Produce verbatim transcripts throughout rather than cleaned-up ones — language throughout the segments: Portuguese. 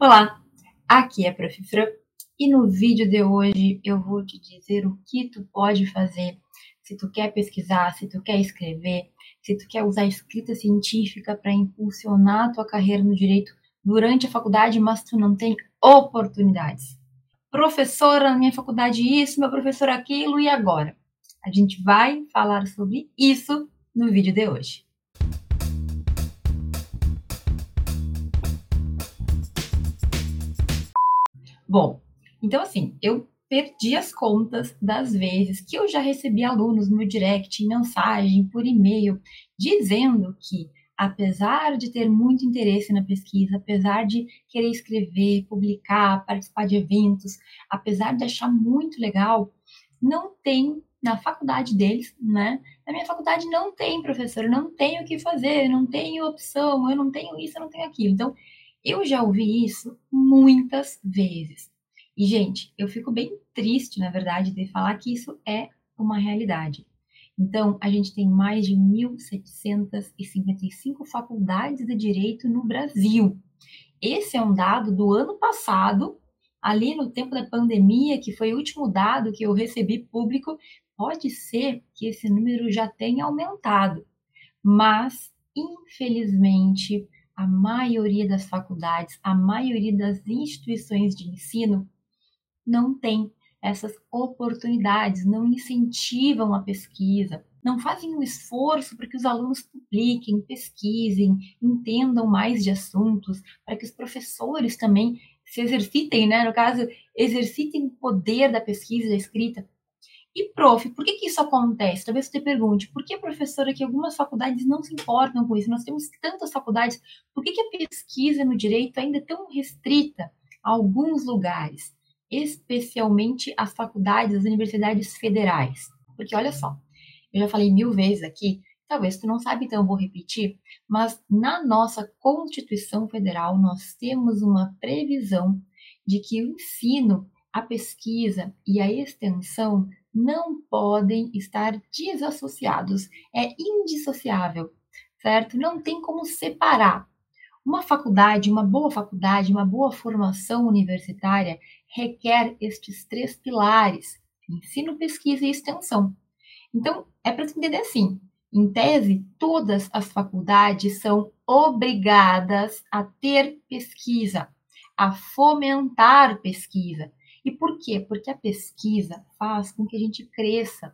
Olá, aqui é a prof Fran e no vídeo de hoje eu vou te dizer o que tu pode fazer se tu quer pesquisar, se tu quer escrever, se tu quer usar a escrita científica para impulsionar a tua carreira no direito durante a faculdade, mas tu não tem oportunidades. Professora, na minha faculdade isso, meu professor aquilo, e agora? A gente vai falar sobre isso no vídeo de hoje. Bom, então assim, eu perdi as contas das vezes que eu já recebi alunos no direct, em mensagem, por e-mail, dizendo que, apesar de ter muito interesse na pesquisa, apesar de querer escrever, publicar, participar de eventos, apesar de achar muito legal, não tem na faculdade deles, né? Na minha faculdade não tem professor, eu não tenho o que fazer, eu não tenho opção, eu não tenho isso, eu não tenho aquilo. Então, eu já ouvi isso muitas vezes. E, gente, eu fico bem triste, na verdade, de falar que isso é uma realidade. Então, a gente tem mais de mil setecentas e cinquenta e cinco faculdades de direito no Brasil. Esse é um dado do ano passado, ali no tempo da pandemia, que foi o último dado que eu recebi público. Pode ser que esse número já tenha aumentado, mas, infelizmente, a maioria das faculdades, a maioria das instituições de ensino não tem essas oportunidades, não incentivam a pesquisa, não fazem um esforço para que os alunos publiquem, pesquisem, entendam mais de assuntos, para que os professores também se exercitem, né? No caso, exercitem o poder da pesquisa e da escrita. E, prof, por que que isso acontece? Talvez você te pergunte, por que, professora, que algumas faculdades não se importam com isso? Nós temos tantas faculdades, por que que a pesquisa no direito ainda é tão restrita a alguns lugares, especialmente as faculdades, as universidades federais? Porque, olha só, eu já falei mil vezes aqui, talvez tu não saiba, então eu vou repetir, mas na nossa Constituição Federal nós temos uma previsão de que o ensino, a pesquisa e a extensão não podem estar desassociados, é indissociável, certo? Não tem como separar. Uma faculdade, uma boa faculdade, uma boa formação universitária requer estes três pilares: ensino, pesquisa e extensão. Então, é para entender assim, em tese, todas as faculdades são obrigadas a ter pesquisa, a fomentar pesquisa. E por quê? Porque a pesquisa faz com que a gente cresça.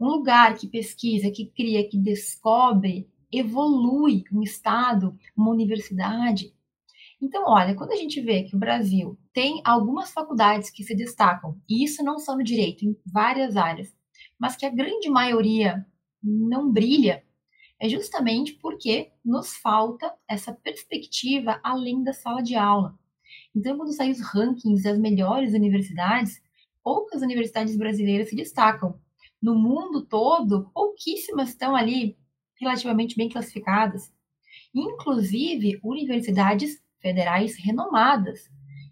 Um lugar que pesquisa, que cria, que descobre, evolui um estado, uma universidade. Então, olha, quando a gente vê que o Brasil tem algumas faculdades que se destacam, e isso não só no direito, em várias áreas, mas que a grande maioria não brilha, é justamente porque nos falta essa perspectiva além da sala de aula. Então, quando saem os rankings das melhores universidades, poucas universidades brasileiras se destacam. No mundo todo, pouquíssimas estão ali relativamente bem classificadas. Inclusive, universidades federais renomadas.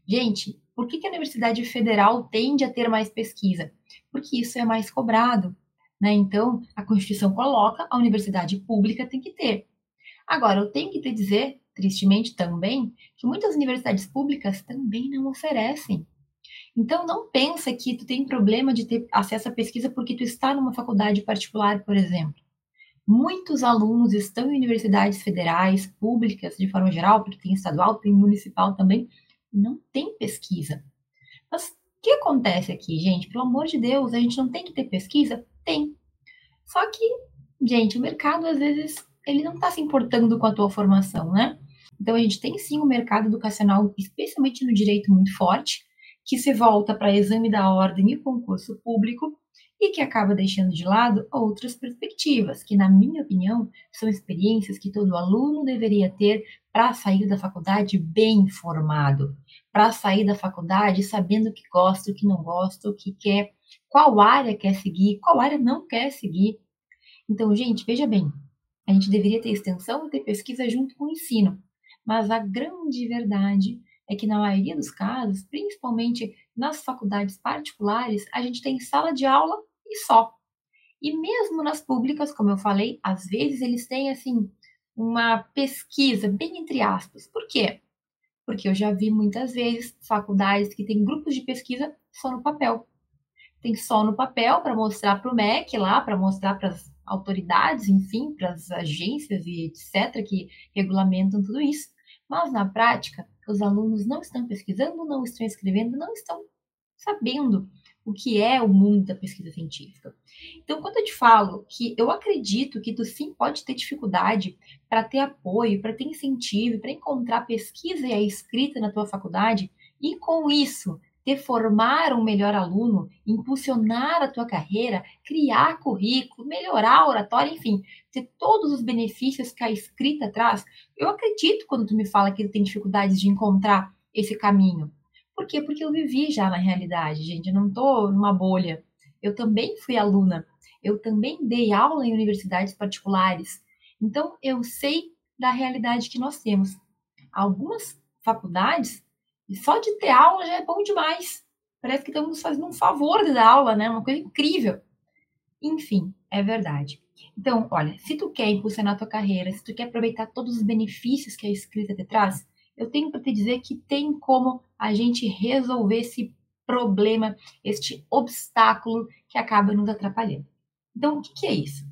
Gente, por que a universidade federal tende a ter mais pesquisa? Porque isso é mais cobrado, né? Então, a Constituição coloca, a universidade pública tem que ter. Agora, eu tenho que te dizer, tristemente também, que muitas universidades públicas também não oferecem. Então, não pensa que tu tem problema de ter acesso à pesquisa porque tu está numa faculdade particular, por exemplo. Muitos alunos estão em universidades federais, públicas, de forma geral, porque tem estadual, tem municipal também, e não tem pesquisa. Mas o que acontece aqui, gente? Pelo amor de Deus, a gente não tem que ter pesquisa? Tem. Só que, gente, o mercado, às vezes, ele não está se importando com a tua formação, né? Então, a gente tem sim um mercado educacional, especialmente no direito, muito forte, que se volta para exame da ordem e concurso público e que acaba deixando de lado outras perspectivas, que, na minha opinião, são experiências que todo aluno deveria ter para sair da faculdade bem informado, para sair da faculdade sabendo o que gosta, o que não gosta, o que quer, qual área quer seguir, qual área não quer seguir. Então, gente, veja bem, a gente deveria ter extensão e ter pesquisa junto com o ensino. Mas a grande verdade é que, na maioria dos casos, principalmente nas faculdades particulares, a gente tem sala de aula e só. E mesmo nas públicas, como eu falei, às vezes eles têm, assim, uma pesquisa, bem entre aspas. Por quê? Porque eu já vi muitas vezes faculdades que têm grupos de pesquisa só no papel. Tem só no papel para mostrar para o M E C lá, para mostrar para as autoridades, enfim, para as agências e etcétera que regulamentam tudo isso. Mas na prática, os alunos não estão pesquisando, não estão escrevendo, não estão sabendo o que é o mundo da pesquisa científica. Então, quando eu te falo que eu acredito que tu sim pode ter dificuldade para ter apoio, para ter incentivo, para encontrar pesquisa e a escrita na tua faculdade, e com isso, te formar um melhor aluno, impulsionar a tua carreira, criar currículo, melhorar a oratória, enfim, ter todos os benefícios que a escrita traz, eu acredito quando tu me fala que tu tem dificuldades de encontrar esse caminho. Por quê? Porque eu vivi já na realidade, gente. Eu não estou numa bolha. Eu também fui aluna. Eu também dei aula em universidades particulares. Então, eu sei da realidade que nós temos. Algumas faculdades, só de ter aula já é bom demais. Parece que estamos fazendo um favor de dar aula, né? Uma coisa incrível. Enfim, é verdade. Então, olha, se tu quer impulsionar a tua carreira, se tu quer aproveitar todos os benefícios que a escrita te traz, eu tenho para te dizer que tem como a gente resolver esse problema, este obstáculo que acaba nos atrapalhando. Então, o que, que é isso?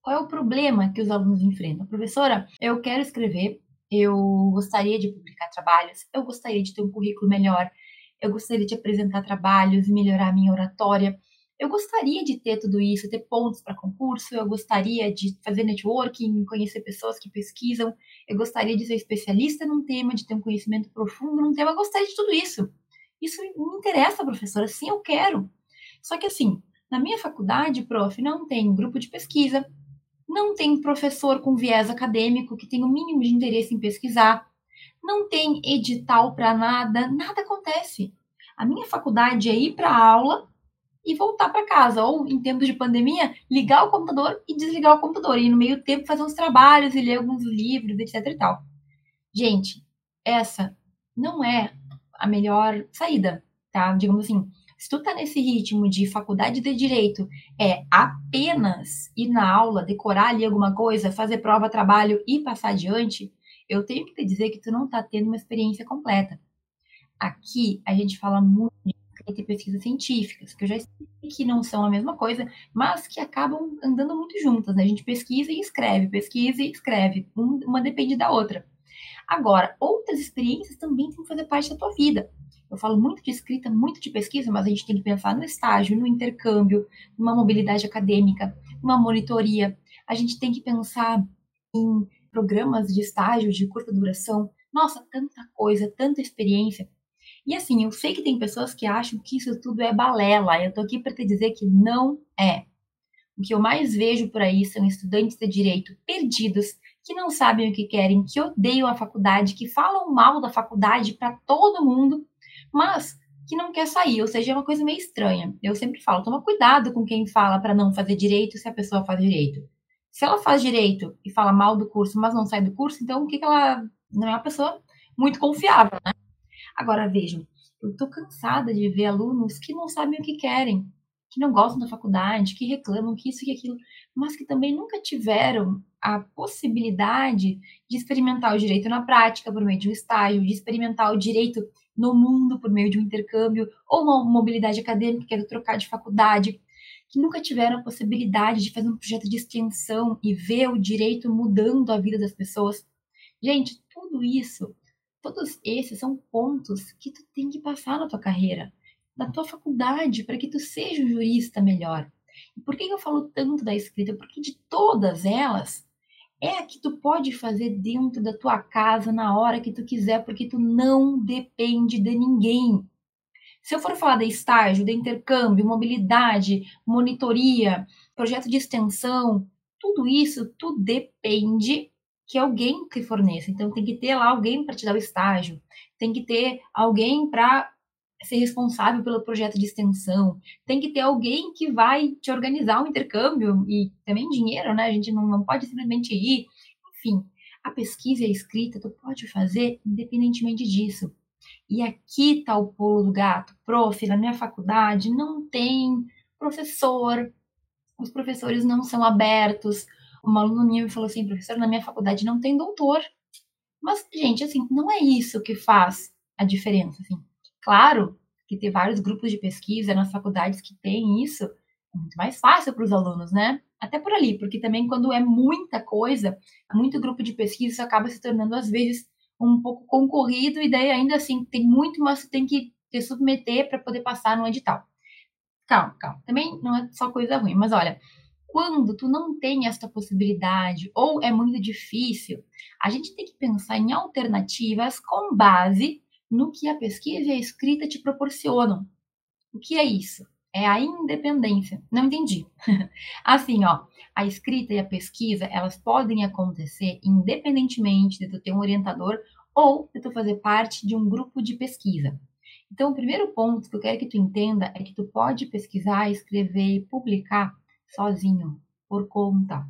Qual é o problema que os alunos enfrentam? Professora, eu quero escrever, eu gostaria de publicar trabalhos, eu gostaria de ter um currículo melhor, eu gostaria de apresentar trabalhos, melhorar a minha oratória, eu gostaria de ter tudo isso, ter pontos para concurso, eu gostaria de fazer networking, conhecer pessoas que pesquisam, eu gostaria de ser especialista num tema, de ter um conhecimento profundo num tema, eu gostaria de tudo isso. Isso me interessa, professora, sim, eu quero. Só que assim, na minha faculdade, prof, não tem grupo de pesquisa, não tem professor com viés acadêmico que tem o mínimo de interesse em pesquisar, não tem edital para nada, nada acontece. A minha faculdade é ir para aula e voltar para casa, ou em tempos de pandemia, ligar o computador e desligar o computador, e no meio tempo fazer uns trabalhos e ler alguns livros, etcétera e tal. Gente, essa não é a melhor saída, tá? Digamos assim, se tu tá nesse ritmo de faculdade de direito, é apenas ir na aula, decorar ali alguma coisa, fazer prova, trabalho e passar adiante, eu tenho que te dizer que tu não tá tendo uma experiência completa. Aqui a gente fala muito de e pesquisas científicas, que eu já sei que não são a mesma coisa, mas que acabam andando muito juntas, né? A gente pesquisa e escreve, pesquisa e escreve, uma depende da outra. Agora, outras experiências também têm que fazer parte da tua vida. Eu falo muito de escrita, muito de pesquisa, mas a gente tem que pensar no estágio, no intercâmbio, numa mobilidade acadêmica, numa monitoria. A gente tem que pensar em programas de estágio de curta duração. Nossa, tanta coisa, tanta experiência. E assim, eu sei que tem pessoas que acham que isso tudo é balela. Eu tô aqui para te dizer que não é. O que eu mais vejo por aí são estudantes de direito perdidos, que não sabem o que querem, que odeiam a faculdade, que falam mal da faculdade para todo mundo, mas que não quer sair. Ou seja, é uma coisa meio estranha. Eu sempre falo, toma cuidado com quem fala para não fazer direito se a pessoa faz direito. Se ela faz direito e fala mal do curso, mas não sai do curso, então o que que ela não é uma pessoa muito confiável, né? Agora, vejam, eu tô cansada de ver alunos que não sabem o que querem, que não gostam da faculdade, que reclamam que isso e aquilo, mas que também nunca tiveram a possibilidade de experimentar o direito na prática por meio de um estágio, de experimentar o direito no mundo por meio de um intercâmbio, ou uma mobilidade acadêmica, que é trocar de faculdade, que nunca tiveram a possibilidade de fazer um projeto de extensão e ver o direito mudando a vida das pessoas. Gente, tudo isso... Todos esses são pontos que tu tem que passar na tua carreira, na tua faculdade, para que tu seja um jurista melhor. E por que eu falo tanto da escrita? Porque de todas elas, é a que tu pode fazer dentro da tua casa, na hora que tu quiser, porque tu não depende de ninguém. Se eu for falar de estágio, de intercâmbio, mobilidade, monitoria, projeto de extensão, tudo isso tu depende que alguém te forneça. Então, tem que ter lá alguém para te dar o estágio, tem que ter alguém para ser responsável pelo projeto de extensão, tem que ter alguém que vai te organizar o intercâmbio e também dinheiro, né? A gente não, não pode simplesmente ir. Enfim, a pesquisa e a escrita tu pode fazer independentemente disso. E aqui tá o pulo do gato. Prof, na minha faculdade não tem professor, os professores não são abertos. Uma aluna minha me falou assim, professora, na minha faculdade não tem doutor. Mas, gente, assim, não é isso que faz a diferença, assim. Claro que tem vários grupos de pesquisa nas faculdades que tem isso, é muito mais fácil para os alunos, né? Até por ali, porque também quando é muita coisa, muito grupo de pesquisa, isso acaba se tornando, às vezes, um pouco concorrido, e daí ainda assim, tem muito, mas você tem que te submeter para poder passar no edital. Calma, calma. Também não é só coisa ruim, mas olha, quando tu não tem esta possibilidade ou é muito difícil, a gente tem que pensar em alternativas com base no que a pesquisa e a escrita te proporcionam. O que é isso? É a independência. Não entendi. Assim, ó, a escrita e a pesquisa, elas podem acontecer independentemente de tu ter um orientador ou de tu fazer parte de um grupo de pesquisa. Então, o primeiro ponto que eu quero que tu entenda é que tu pode pesquisar, escrever e publicar sozinho, por conta.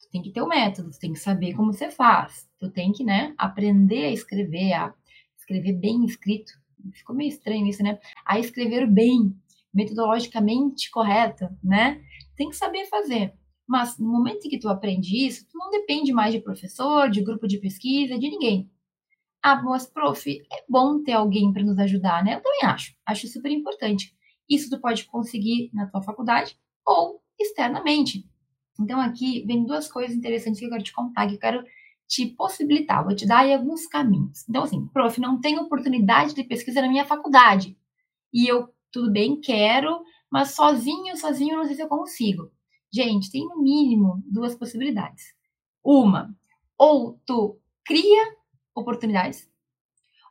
Tu tem que ter o método, tu tem que saber como você faz. Tu tem que, né, aprender a escrever, a escrever bem escrito. Ficou meio estranho isso, né? A escrever bem, metodologicamente correto, né? Tem que saber fazer. Mas no momento em que tu aprende isso, tu não depende mais de professor, de grupo de pesquisa, de ninguém. Ah, mas prof, é bom ter alguém para nos ajudar, né? Eu também acho. Acho super importante. Isso tu pode conseguir na tua faculdade ou externamente. Então aqui vem duas coisas interessantes que eu quero te contar, que eu quero te possibilitar. Vou te dar aí alguns caminhos. Então assim, prof, não tem oportunidade de pesquisa na minha faculdade. E eu, tudo bem, quero, mas sozinho, sozinho, não sei se eu consigo. Gente, tem no mínimo duas possibilidades. Uma, ou tu cria oportunidades,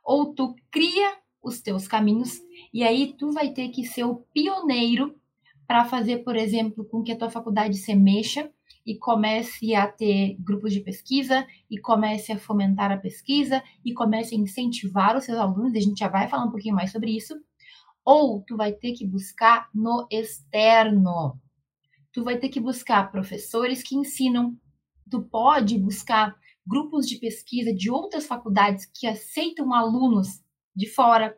ou tu cria os teus caminhos, e aí tu vai ter que ser o pioneiro para fazer, por exemplo, com que a tua faculdade se mexa e comece a ter grupos de pesquisa, e comece a fomentar a pesquisa, e comece a incentivar os seus alunos, e a gente já vai falar um pouquinho mais sobre isso. Ou tu vai ter que buscar no externo. Tu vai ter que buscar professores que ensinam. Tu pode buscar grupos de pesquisa de outras faculdades que aceitam alunos de fora.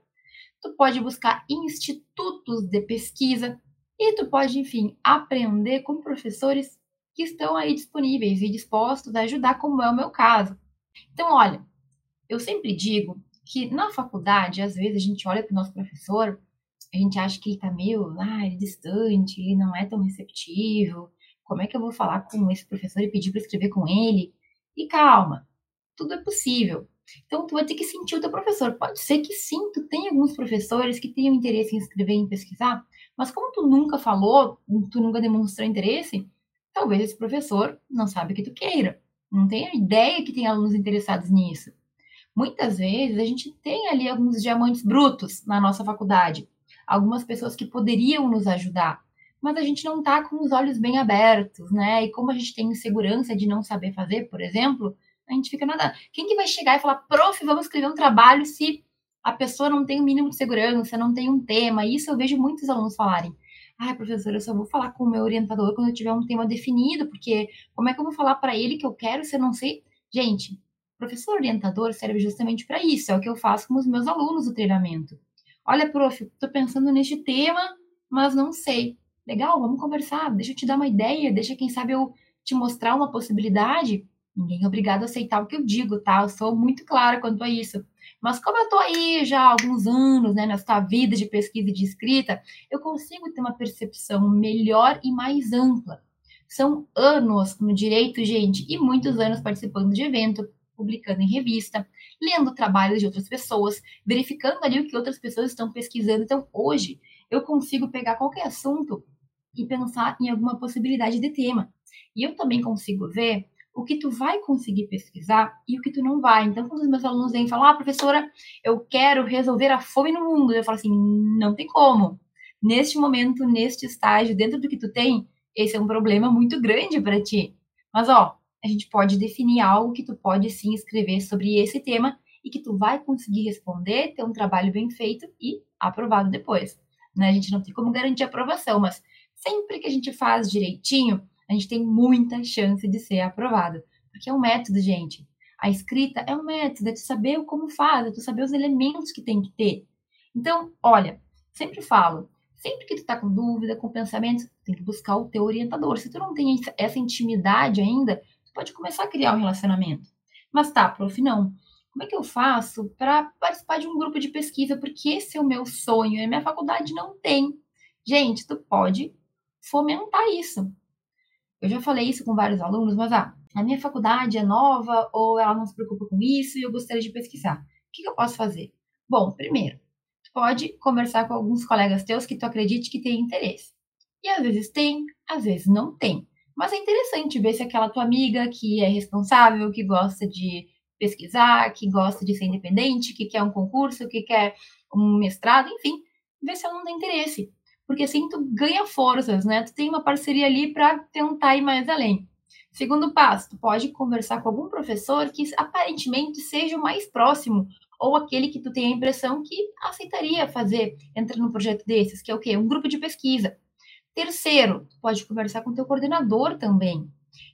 Tu pode buscar institutos de pesquisa. E tu pode, enfim, aprender com professores que estão aí disponíveis e dispostos a ajudar, como é o meu caso. Então, olha, eu sempre digo que na faculdade, às vezes, a gente olha para o nosso professor, a gente acha que ele está meio ah, ele é distante, ele não é tão receptivo, como é que eu vou falar com esse professor e pedir para escrever com ele? E calma, tudo é possível. Então, tu vai ter que sentir o teu professor. Pode ser que sim, tu tenha alguns professores que tenham interesse em escrever e em pesquisar, mas como tu nunca falou, tu nunca demonstrou interesse, talvez esse professor não sabe o que tu queira, não tenha ideia que tem alunos interessados nisso. Muitas vezes a gente tem ali alguns diamantes brutos na nossa faculdade, algumas pessoas que poderiam nos ajudar, mas a gente não está com os olhos bem abertos, né? E como a gente tem insegurança de não saber fazer, por exemplo, a gente fica nadando. Quem que vai chegar e falar, prof, vamos escrever um trabalho se a pessoa não tem o mínimo de segurança, não tem um tema? Isso eu vejo muitos alunos falarem. Ah, professora, eu só vou falar com o meu orientador quando eu tiver um tema definido, porque como é que eu vou falar para ele que eu quero se eu não sei? Gente, professor orientador serve justamente para isso, é o que eu faço com os meus alunos do treinamento. Olha, prof, estou pensando neste tema, mas não sei. Legal, vamos conversar, deixa eu te dar uma ideia, deixa, quem sabe, eu te mostrar uma possibilidade. Ninguém é obrigado a aceitar o que eu digo, tá? Eu sou muito clara quanto a isso. Mas como eu estou aí já há alguns anos, né, nessa vida de pesquisa e de escrita, eu consigo ter uma percepção melhor e mais ampla. São anos no direito, gente, e muitos anos participando de evento, publicando em revista, lendo trabalhos de outras pessoas, verificando ali o que outras pessoas estão pesquisando. Então, hoje, eu consigo pegar qualquer assunto e pensar em alguma possibilidade de tema. E eu também consigo ver o que tu vai conseguir pesquisar e o que tu não vai. Então, quando os meus alunos vêm e falam, ah, professora, eu quero resolver a fome no mundo, eu falo assim, não tem como. Neste momento, neste estágio, dentro do que tu tem, esse é um problema muito grande para ti. Mas, ó, a gente pode definir algo que tu pode sim escrever sobre esse tema e que tu vai conseguir responder, ter um trabalho bem feito e aprovado depois. Né? A gente não tem como garantir a aprovação, mas sempre que a gente faz direitinho, a gente tem muita chance de ser aprovado. Porque é um método, gente. A escrita é um método, é tu saber como faz, é tu saber os elementos que tem que ter. Então, olha, sempre falo, sempre que tu tá com dúvida, com pensamento, tu tem que buscar o teu orientador. Se tu não tem essa intimidade ainda, tu pode começar a criar um relacionamento. Mas tá, prof, não. Como é que eu faço para participar de um grupo de pesquisa? Porque esse é o meu sonho e a minha faculdade não tem. Gente, tu pode fomentar isso. Eu já falei isso com vários alunos, mas ah, a minha faculdade é nova ou ela não se preocupa com isso e eu gostaria de pesquisar. O que, que eu posso fazer? Bom, primeiro, tu pode conversar com alguns colegas teus que tu acredite que tem interesse. E às vezes tem, às vezes não tem. Mas é interessante ver se aquela tua amiga que é responsável, que gosta de pesquisar, que gosta de ser independente, que quer um concurso, que quer um mestrado, enfim, ver se ela não tem interesse. Porque assim tu ganha forças, né? Tu tem uma parceria ali para tentar ir mais além. Segundo passo, tu pode conversar com algum professor que aparentemente seja o mais próximo ou aquele que tu tem a impressão que aceitaria fazer, entrar num projeto desses, que é o quê? Um grupo de pesquisa. Terceiro, tu pode conversar com o teu coordenador também.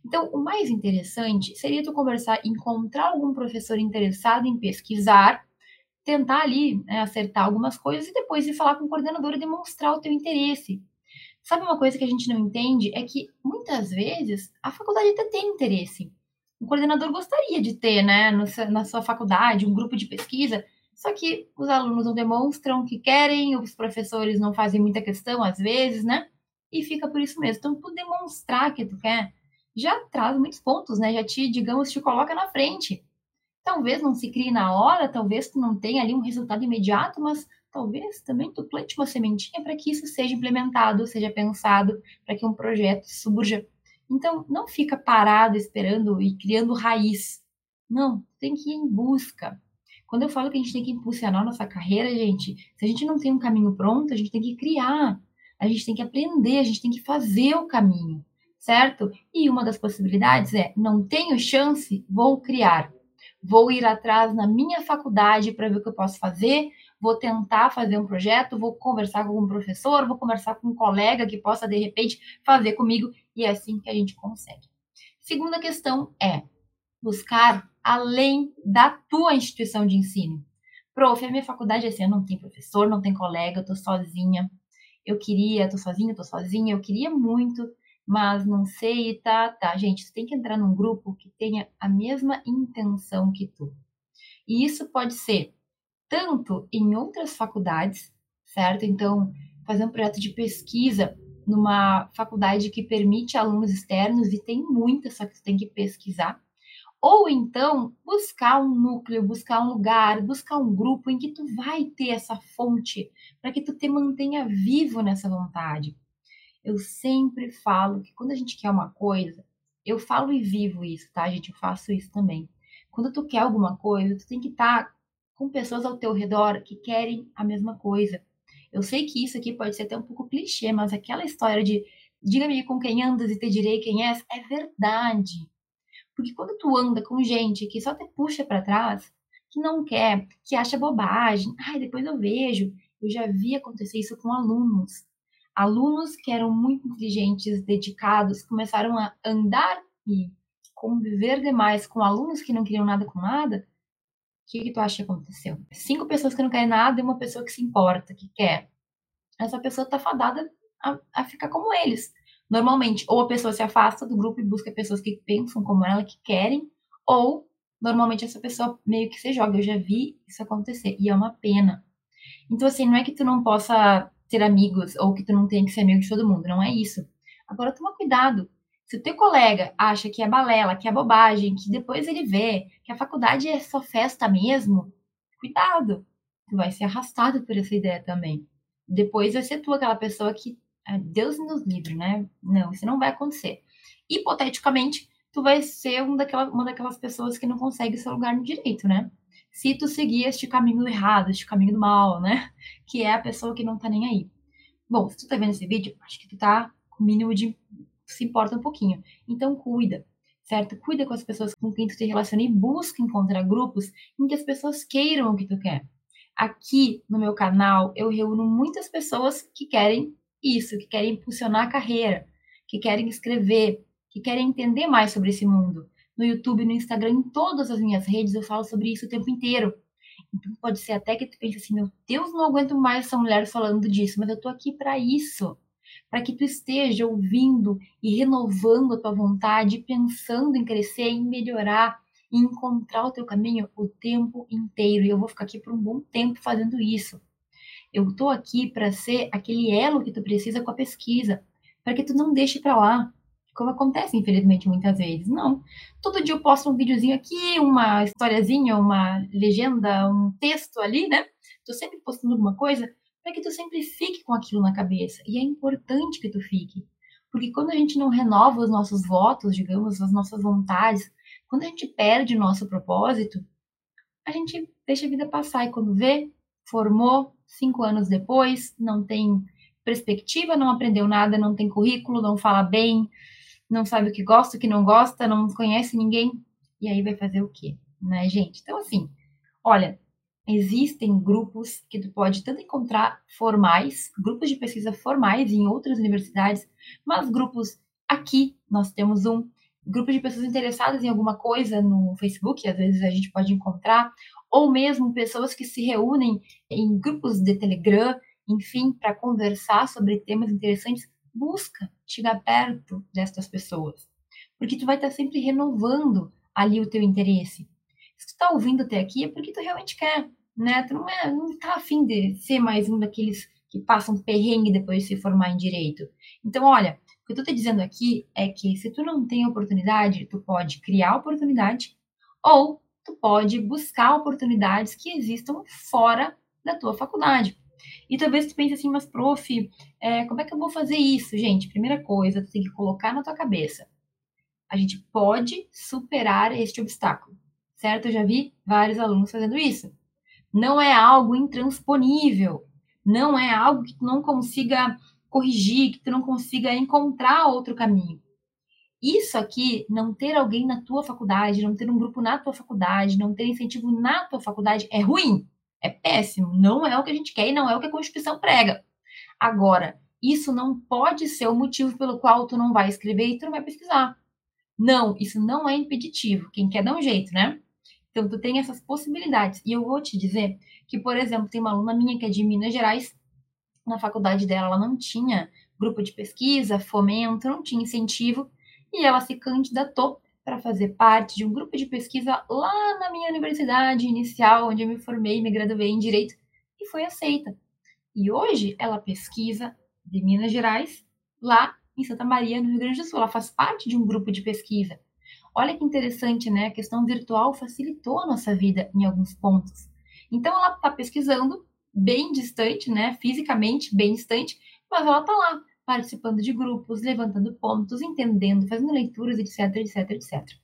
Então, o mais interessante seria tu conversar, encontrar algum professor interessado em pesquisar, tentar ali, né, acertar algumas coisas e depois ir falar com o coordenador e demonstrar o teu interesse. Sabe uma coisa que a gente não entende? É que, muitas vezes, a faculdade até tem interesse. O coordenador gostaria de ter, né, na sua faculdade, um grupo de pesquisa, só que os alunos não demonstram que querem, os professores não fazem muita questão, às vezes, né? E fica por isso mesmo. Então, tu demonstrar que tu quer já traz muitos pontos, né? Já te, digamos, te coloca na frente. Talvez não se crie na hora, talvez tu não tenha ali um resultado imediato, mas talvez também tu plante uma sementinha para que isso seja implementado, seja pensado, para que um projeto surja. Então, não fica parado esperando e criando raiz. Não, tu tem que ir em busca. Quando eu falo que a gente tem que impulsionar a nossa carreira, gente, se a gente não tem um caminho pronto, a gente tem que criar. A gente tem que aprender, a gente tem que fazer o caminho, certo? E uma das possibilidades é, não tenho chance, vou criar. Vou ir atrás na minha faculdade para ver o que eu posso fazer, vou tentar fazer um projeto, vou conversar com um professor, vou conversar com um colega que possa, de repente, fazer comigo. E é assim que a gente consegue. Segunda questão é buscar além da tua instituição de ensino. Prof, a minha faculdade é assim, eu não tenho professor, não tem colega, eu estou sozinha. Eu queria, tô sozinha, tô sozinha, eu queria muito, mas não sei, tá, tá. Gente, tu tem que entrar num grupo que tenha a mesma intenção que tu. E isso pode ser tanto em outras faculdades, certo? Então, fazer um projeto de pesquisa numa faculdade que permite alunos externos, e tem muita, só que tu tem que pesquisar. Ou então, buscar um núcleo, buscar um lugar, buscar um grupo em que tu vai ter essa fonte para que tu te mantenha vivo nessa vontade. Eu sempre falo que quando a gente quer uma coisa, eu falo e vivo isso, tá, gente? Eu faço isso também. Quando tu quer alguma coisa, tu tem que estar com pessoas ao teu redor que querem a mesma coisa. Eu sei que isso aqui pode ser até um pouco clichê, mas aquela história de diga-me com quem andas e te direi quem és, é verdade. Porque quando tu anda com gente que só te puxa para trás, que não quer, que acha bobagem, ai, depois eu vejo. Eu já vi acontecer isso com alunos. Alunos que eram muito inteligentes, dedicados, começaram a andar e conviver demais com alunos que não queriam nada com nada. O que, que tu acha que aconteceu? Cinco pessoas que não querem nada e uma pessoa que se importa, que quer. Essa pessoa tá fadada a, a ficar como eles. Normalmente, ou a pessoa se afasta do grupo e busca pessoas que pensam como ela, que querem, ou, normalmente, essa pessoa meio que se joga. Eu já vi isso acontecer, e é uma pena. Então, assim, não é que tu não possa ter amigos, ou que tu não tenha que ser amigo de todo mundo, não é isso. Agora, toma cuidado. Se o teu colega acha que é balela, que é bobagem, que depois ele vê, que a faculdade é só festa mesmo, cuidado. Tu vai ser arrastado por essa ideia também. Depois vai ser tu aquela pessoa que Deus nos livre, né? Não, isso não vai acontecer. Hipoteticamente, tu vai ser um daquela, uma daquelas pessoas que não consegue seu lugar no direito, né? Se tu seguir este caminho errado, este caminho do mal, né? Que é a pessoa que não tá nem aí. Bom, se tu tá vendo esse vídeo, acho que tu tá com o mínimo de... se importa um pouquinho. Então, cuida, certo? Cuida com as pessoas com quem tu te relaciona e busca encontrar grupos em que as pessoas queiram o que tu quer. Aqui, no meu canal, eu reúno muitas pessoas que querem isso, que querem impulsionar a carreira, que querem escrever, que querem entender mais sobre esse mundo. No YouTube, no Instagram, em todas as minhas redes, eu falo sobre isso o tempo inteiro. Então, pode ser até que tu pense assim, meu Deus, não aguento mais essa mulher falando disso, mas eu tô aqui para isso, para que tu esteja ouvindo e renovando a tua vontade, pensando em crescer, em melhorar, encontrar o teu caminho o tempo inteiro. E eu vou ficar aqui por um bom tempo fazendo isso. Eu tô aqui para ser aquele elo que tu precisa com a pesquisa, para que tu não deixe para lá, como acontece, infelizmente, muitas vezes. Não. Todo dia eu posto um videozinho aqui, uma historiazinha, uma legenda, um texto ali, né? Tô sempre postando alguma coisa para que tu sempre fique com aquilo na cabeça. E é importante que tu fique. Porque quando a gente não renova os nossos votos, digamos, as nossas vontades, quando a gente perde o nosso propósito, a gente deixa a vida passar. E quando vê, formou, cinco anos depois, não tem perspectiva, não aprendeu nada, não tem currículo, não fala bem, não sabe o que gosta, o que não gosta, não conhece ninguém, e aí vai fazer o quê, né, gente? Então, assim, olha, existem grupos que tu pode tanto encontrar formais, grupos de pesquisa formais em outras universidades, mas grupos aqui, nós temos um grupo de pessoas interessadas em alguma coisa no Facebook, às vezes a gente pode encontrar, ou mesmo pessoas que se reúnem em grupos de Telegram, enfim, para conversar sobre temas interessantes. Busca chegar perto destas pessoas, porque tu vai estar sempre renovando ali o teu interesse. Se tu está ouvindo até aqui é porque tu realmente quer, né? Tu não é, não tá afim de ser mais um daqueles que passam perrengue depois de se formar em direito. Então, olha, o que eu tô te dizendo aqui é que se tu não tem oportunidade, tu pode criar oportunidade ou tu pode buscar oportunidades que existam fora da tua faculdade. E talvez tu pense assim, mas prof, é, como é que eu vou fazer isso? Gente, primeira coisa, tu tem que colocar na tua cabeça. A gente pode superar este obstáculo, certo? Eu já vi vários alunos fazendo isso. Não é algo intransponível, não é algo que tu não consiga corrigir, que tu não consiga encontrar outro caminho. Isso aqui, não ter alguém na tua faculdade, não ter um grupo na tua faculdade, não ter incentivo na tua faculdade, é ruim. É péssimo, não é o que a gente quer e não é o que a Constituição prega. Agora, isso não pode ser o motivo pelo qual tu não vai escrever e tu não vai pesquisar. Não, isso não é impeditivo. Quem quer dá um jeito, né? Então, tu tem essas possibilidades. E eu vou te dizer que, por exemplo, tem uma aluna minha que é de Minas Gerais. Na faculdade dela, ela não tinha grupo de pesquisa, fomento, não tinha incentivo. E ela se candidatou para fazer parte de um grupo de pesquisa lá na minha universidade inicial, onde eu me formei e me graduei em Direito, e foi aceita. E hoje ela pesquisa de Minas Gerais, lá em Santa Maria, no Rio Grande do Sul. Ela faz parte de um grupo de pesquisa. Olha que interessante, né? A questão virtual facilitou a nossa vida em alguns pontos. Então, ela está pesquisando bem distante, né? Fisicamente bem distante, mas ela está lá, participando de grupos, levantando pontos, entendendo, fazendo leituras, etc, etc, et cetera.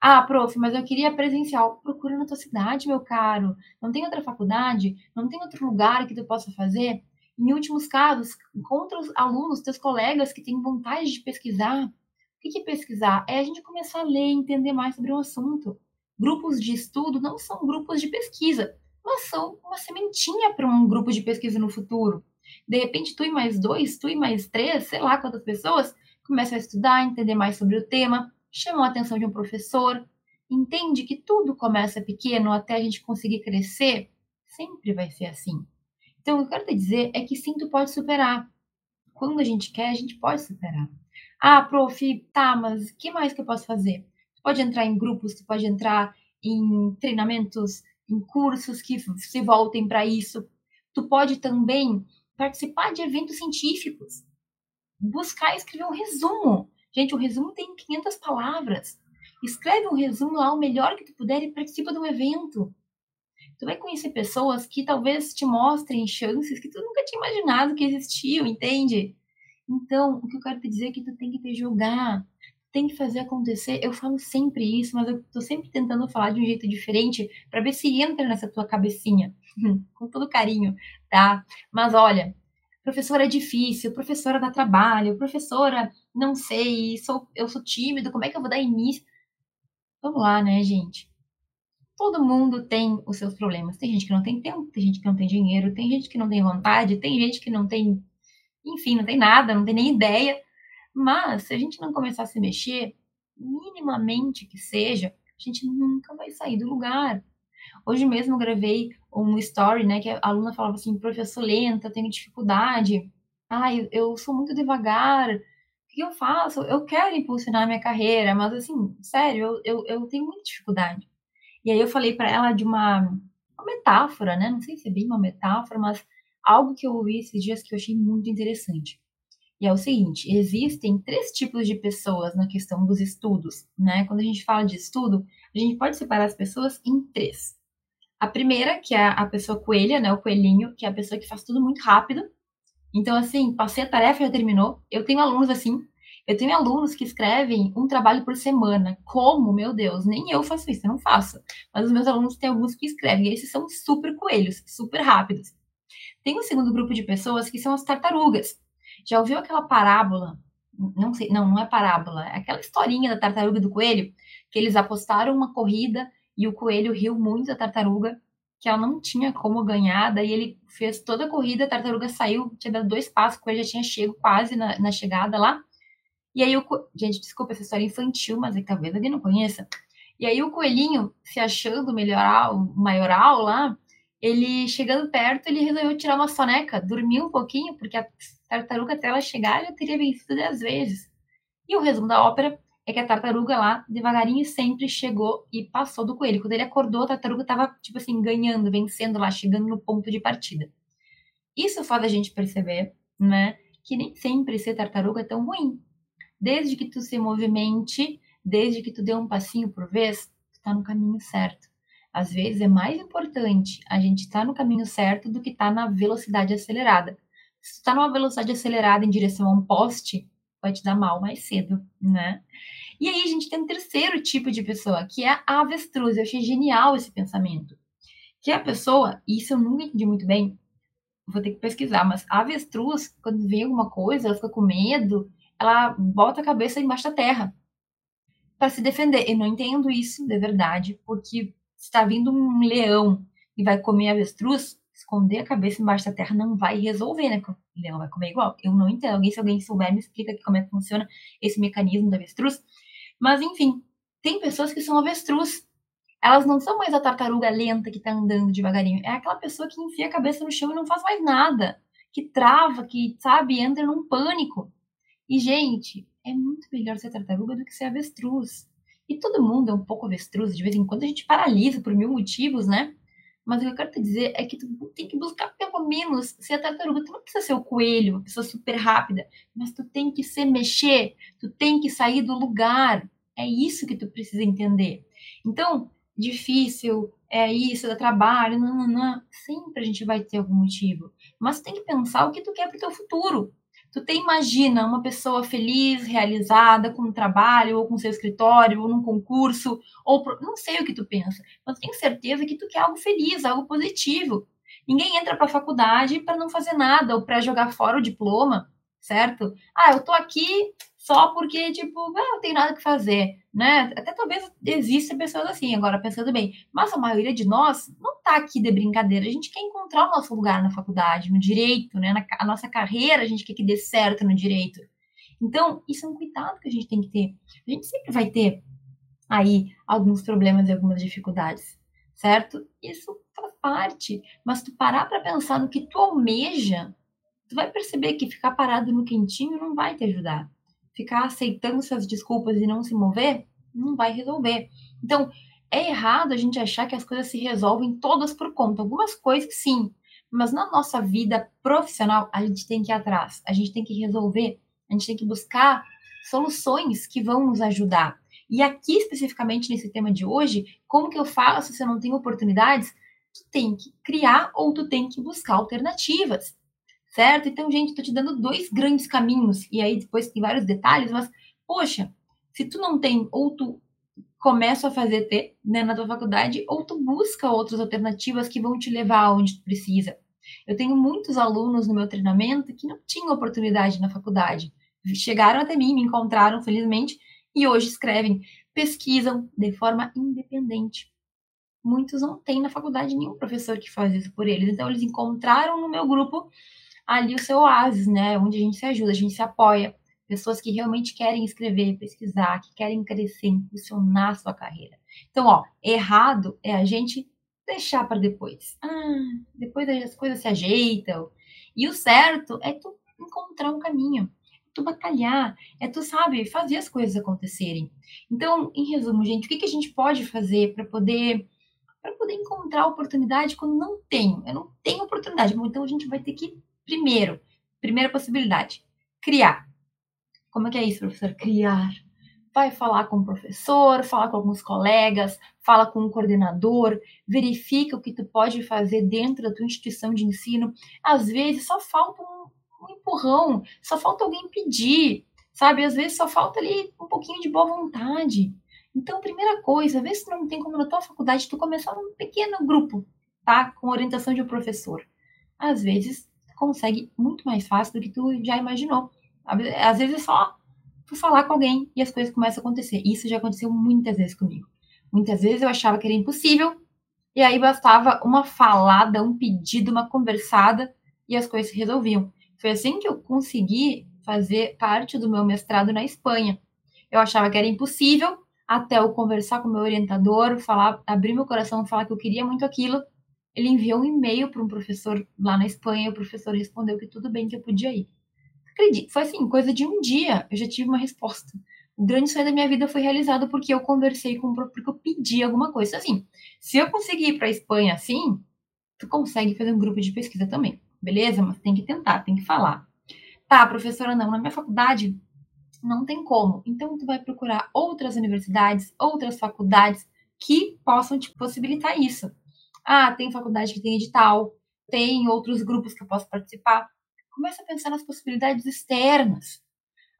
Ah, prof, mas eu queria presencial. Procura na tua cidade, meu caro. Não tem outra faculdade? Não tem outro lugar que tu possa fazer? Em últimos casos, encontra os alunos, teus colegas que têm vontade de pesquisar. O que é pesquisar? É a gente começar a ler, entender mais sobre o assunto. Grupos de estudo não são grupos de pesquisa, mas são uma sementinha para um grupo de pesquisa no futuro. De repente, tu e mais dois, tu e mais três, sei lá quantas pessoas, começam a estudar, entender mais sobre o tema, chamam a atenção de um professor, entende que tudo começa pequeno até a gente conseguir crescer, sempre vai ser assim. Então, o que eu quero te dizer é que sim, tu pode superar. Quando a gente quer, a gente pode superar. Ah, prof, tá, mas o que mais que eu posso fazer? Tu pode entrar em grupos, tu pode entrar em treinamentos, em cursos que se voltem para isso. Tu pode também participar de eventos científicos, buscar escrever um resumo. Gente, o resumo tem quinhentas palavras. Escreve um resumo lá o melhor que tu puder e participa de um evento. Tu vai conhecer pessoas que talvez te mostrem chances que tu nunca tinha imaginado que existiam, entende? Então, o que eu quero te dizer é que tu tem que te jogar, tem que fazer acontecer. Eu falo sempre isso, mas eu tô sempre tentando falar de um jeito diferente para ver se entra nessa tua cabecinha. Com todo carinho, tá? Mas olha, professora é difícil, professora dá trabalho, professora não sei, sou, eu sou tímido, como é que eu vou dar início? Vamos lá, né, gente? Todo mundo tem os seus problemas. Tem gente que não tem tempo, tem gente que não tem dinheiro, tem gente que não tem vontade, tem gente que não tem, enfim, não tem nada, não tem nem ideia. Mas se a gente não começar a se mexer, minimamente que seja, a gente nunca vai sair do lugar. Hoje mesmo eu gravei um story, né, que a aluna falava assim, prof, eu sou lenta, tenho dificuldade, ai, eu sou muito devagar, o que eu faço? Eu quero impulsionar minha carreira, mas assim, sério, eu, eu, eu tenho muita dificuldade. E aí eu falei para ela de uma, uma metáfora, né? Não sei se é bem uma metáfora, mas algo que eu ouvi esses dias que eu achei muito interessante. E é o seguinte, existem três tipos de pessoas na questão dos estudos, né? Quando a gente fala de estudo, a gente pode separar as pessoas em três. A primeira, que é a pessoa coelha, né? O coelhinho, que é a pessoa que faz tudo muito rápido. Então, assim, passei a tarefa, já terminou. Eu tenho alunos assim, eu tenho alunos que escrevem um trabalho por semana. Como? Meu Deus, nem eu faço isso, eu não faço. Mas os meus alunos têm alguns que escrevem, e esses são super coelhos, super rápidos. Tem um segundo grupo de pessoas que são as tartarugas. Já ouviu aquela parábola? Não sei, não, não é parábola. É aquela historinha da tartaruga e do coelho, que eles apostaram uma corrida e o coelho riu muito da tartaruga, que ela não tinha como ganhar, daí ele fez toda a corrida, a tartaruga saiu, tinha dado dois passos, o coelho já tinha chego quase na, na chegada lá. E aí o co... Gente, desculpa, essa história é infantil, mas é que talvez alguém não conheça. E aí o coelhinho, se achando melhoral, maioral lá, ele chegando perto, ele resolveu tirar uma soneca, dormiu um pouquinho, porque a tartaruga até ela chegar, ela teria vencido dez vezes. E o resumo da ópera é que a tartaruga lá, devagarinho, sempre chegou e passou do coelho. Quando ele acordou, a tartaruga tava, tipo assim, ganhando, vencendo lá, chegando no ponto de partida. Isso faz a gente perceber, né, que nem sempre ser tartaruga é tão ruim. Desde que tu se movimente, desde que tu dê um passinho por vez, tu tá no caminho certo. Às vezes é mais importante a gente estar no caminho certo do que estar na velocidade acelerada. Se tu tá numa velocidade acelerada em direção a um poste, vai te dar mal mais cedo, né? E aí a gente tem um terceiro tipo de pessoa, que é a avestruz. Eu achei genial esse pensamento. Que é a pessoa, e isso eu nunca entendi muito bem, vou ter que pesquisar, mas a avestruz, quando vê alguma coisa, ela fica com medo, ela bota a cabeça embaixo da terra para se defender. Eu não entendo isso de verdade, porque se tá vindo um leão e vai comer a avestruz, esconder a cabeça embaixo da terra não vai resolver, né? O leão vai comer igual. Eu não entendo. Alguém, se alguém souber, me explica como é que funciona esse mecanismo da avestruz. Mas, enfim, tem pessoas que são avestruz. Elas não são mais a tartaruga lenta que tá andando devagarinho. É aquela pessoa que enfia a cabeça no chão e não faz mais nada. Que trava, que, sabe, entra num pânico. E, gente, é muito melhor ser tartaruga do que ser avestruz. E todo mundo é um pouco avestruz. De vez em quando a gente paralisa por mil motivos, né? Mas o que eu quero te dizer é que tu tem que buscar pelo menos ser a tartaruga. Tu não precisa ser o coelho, uma pessoa super rápida, mas tu tem que se mexer, tu tem que sair do lugar. É isso que tu precisa entender. Então, difícil, é isso, dá trabalho, não, não, não. Sempre a gente vai ter algum motivo. Mas tu tem que pensar o que tu quer pro teu futuro. Tu te imagina uma pessoa feliz, realizada, com um trabalho, ou com seu escritório, ou num concurso, ou pro... não sei o que tu pensa, mas tenho certeza que tu quer algo feliz, algo positivo. Ninguém entra para a faculdade para não fazer nada, ou para jogar fora o diploma, certo? Ah, eu tô aqui só porque, tipo, ah, não tenho nada que fazer, né? Até talvez existam pessoas assim, agora pensando bem, mas a maioria de nós não tá aqui de brincadeira, a gente quer encontrar o nosso lugar na faculdade, no direito, né? Na, a nossa carreira, a gente quer que dê certo no direito. Então, isso é um cuidado que a gente tem que ter. A gente sempre vai ter aí alguns problemas e algumas dificuldades, certo? Isso faz parte, mas tu parar para pensar no que tu almeja, tu vai perceber que ficar parado no quentinho não vai te ajudar. Ficar aceitando suas desculpas e não se mover, não vai resolver. Então, é errado a gente achar que as coisas se resolvem todas por conta. Algumas coisas, sim. Mas na nossa vida profissional, a gente tem que ir atrás. A gente tem que resolver. A gente tem que buscar soluções que vão nos ajudar. E aqui, especificamente nesse tema de hoje, como que eu faço se eu não tenho oportunidades? Tu tem que criar ou tu tem que buscar alternativas. Certo? Então, gente, estou te dando dois grandes caminhos. E aí, depois tem vários detalhes, mas, poxa, se tu não tem, ou tu começa a fazer T, né, na tua faculdade, ou tu busca outras alternativas que vão te levar aonde tu precisa. Eu tenho muitos alunos no meu treinamento que não tinham oportunidade na faculdade. Chegaram até mim, me encontraram, felizmente, e hoje escrevem, pesquisam de forma independente. Muitos não têm na faculdade nenhum professor que faz isso por eles. Então, eles encontraram no meu grupo ali o seu oásis, né, onde a gente se ajuda, a gente se apoia, pessoas que realmente querem escrever, pesquisar, que querem crescer, impulsionar a sua carreira. Então, ó, errado é a gente deixar para depois. Ah, depois as coisas se ajeitam. E o certo é tu encontrar um caminho. tu batalhar, é tu, sabe, fazer as coisas acontecerem. Então, em resumo, gente, o que, que a gente pode fazer para poder, para poder encontrar oportunidade quando não tem? Eu não tenho oportunidade, então a gente vai ter que, primeiro, primeira possibilidade, criar. Como é que é isso, professor? Criar. Vai falar com o professor, fala com alguns colegas, fala com o coordenador, verifica o que tu pode fazer dentro da tua instituição de ensino. Às vezes só falta um, um empurrão, só falta alguém pedir, sabe? Às vezes só falta ali um pouquinho de boa vontade. Então, primeira coisa, vê se não tem como na tua faculdade tu começar num pequeno grupo, tá? Com orientação de um professor. Às vezes tu consegue muito mais fácil do que tu já imaginou. Às vezes é só tu falar com alguém e as coisas começam a acontecer. Isso já aconteceu muitas vezes comigo. Muitas vezes eu achava que era impossível e aí bastava uma falada, um pedido, uma conversada e as coisas se resolviam. Foi assim que eu consegui fazer parte do meu mestrado na Espanha. Eu achava que era impossível até eu conversar com o meu orientador, falar, abrir meu coração, falar que eu queria muito aquilo. Ele enviou um e-mail para um professor lá na Espanha e o professor respondeu que tudo bem, que eu podia ir. Acredito, foi assim, coisa de um dia, eu já tive uma resposta. O grande sonho da minha vida foi realizado porque eu conversei com o professor, porque eu pedi alguma coisa. Assim, se eu conseguir ir para a Espanha assim, tu consegue fazer um grupo de pesquisa também, beleza? Mas tem que tentar, tem que falar. Tá, professora, não, na minha faculdade não tem como. Então, tu vai procurar outras universidades, outras faculdades que possam te possibilitar isso. Ah, tem faculdade que tem edital, tem outros grupos que eu posso participar. Começa a pensar nas possibilidades externas.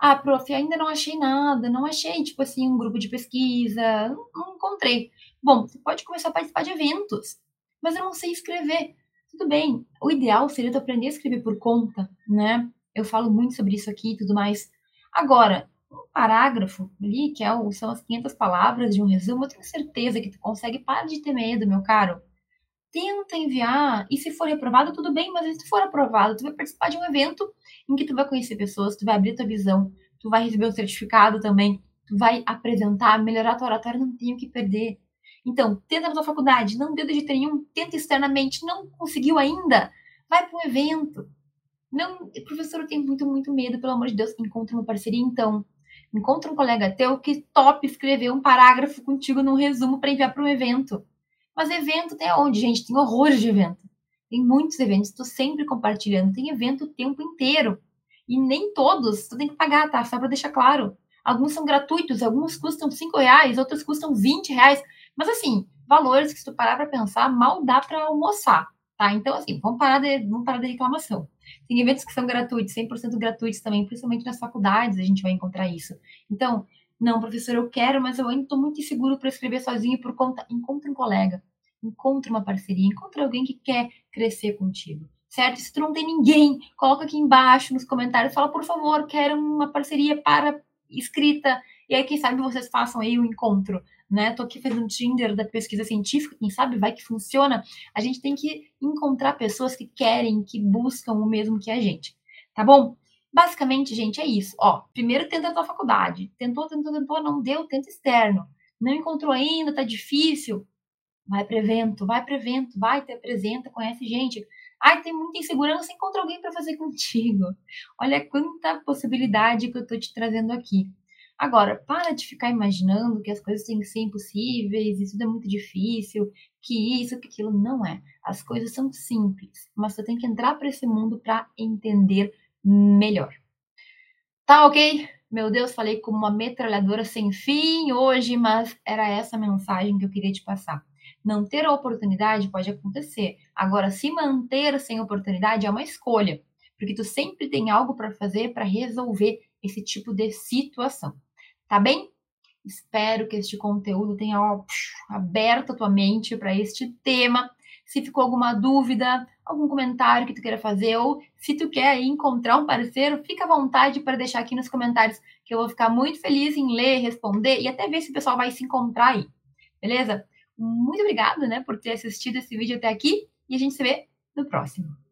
Ah, prof, ainda não achei nada, não achei, tipo assim, um grupo de pesquisa, não, não encontrei. Bom, você pode começar a participar de eventos, mas eu não sei escrever. Tudo bem, o ideal seria tu aprender a escrever por conta, né? Eu falo muito sobre isso aqui e tudo mais. Agora, um parágrafo ali, que é o, são as quinhentas palavras de um resumo, eu tenho certeza que tu consegue. Para de ter medo, meu caro. Tenta enviar, e se for reprovado, tudo bem, mas se for aprovado, tu vai participar de um evento em que tu vai conhecer pessoas, tu vai abrir tua visão, tu vai receber um certificado também, tu vai apresentar, melhorar tua oratória, não tem o que perder. Então, tenta na tua faculdade, não deu de jeito nenhum, tenta externamente, não conseguiu ainda, vai para um evento. Não, professor, eu tenho muito, muito medo, pelo amor de Deus, encontra uma parceria então. Encontra um colega teu que top escrever um parágrafo contigo num resumo para enviar para um evento. Mas evento tem aonde, gente? Tem horrores de evento. Tem muitos eventos, estou sempre compartilhando. Tem evento o tempo inteiro. E nem todos, tu tem que pagar, tá? Só para deixar claro. Alguns são gratuitos, alguns custam cinco reais, outros custam vinte reais. Mas assim, valores que se tu parar para pensar, mal dá para almoçar, tá? Então assim, vamos parar de, vamos parar de reclamação. Tem eventos que são gratuitos, cem por cento gratuitos também, principalmente nas faculdades a gente vai encontrar isso. Então, não, professor, eu quero, mas eu ainda estou muito inseguro para escrever sozinho por conta. Encontra um colega, encontra uma parceria, encontra alguém que quer crescer contigo, certo? Se tu não tem ninguém, coloca aqui embaixo nos comentários, fala, por favor, quero uma parceria para escrita, e aí quem sabe vocês façam aí o encontro, né? Tô aqui fazendo um Tinder da pesquisa científica, quem sabe vai que funciona. A gente tem que encontrar pessoas que querem, que buscam o mesmo que a gente, tá bom? Basicamente, gente, é isso. Ó, primeiro tenta a tua faculdade. Tentou, tentou, tentou, não deu, tenta externo. Não encontrou ainda, tá difícil. Vai para evento, vai para evento, vai, te apresenta, conhece gente. Ai, tem muita insegurança, encontra alguém para fazer contigo. Olha quanta possibilidade que eu tô te trazendo aqui. Agora, para de ficar imaginando que as coisas têm que ser impossíveis, isso é muito difícil, que isso, que aquilo. Não é. As coisas são simples, mas você tem que entrar para esse mundo para entender melhor. Tá ok? Meu Deus, falei como uma metralhadora sem fim hoje, mas era essa a mensagem que eu queria te passar. Não ter a oportunidade pode acontecer. Agora, se manter sem oportunidade é uma escolha, porque tu sempre tem algo para fazer para resolver esse tipo de situação. Tá bem? Espero que este conteúdo tenha ó, psh, aberto a tua mente para este tema. Se ficou alguma dúvida, algum comentário que tu queira fazer, ou se tu quer encontrar um parceiro, fica à vontade para deixar aqui nos comentários, que eu vou ficar muito feliz em ler, responder e até ver se o pessoal vai se encontrar aí, beleza? Muito obrigada, né, por ter assistido esse vídeo até aqui e a gente se vê no próximo.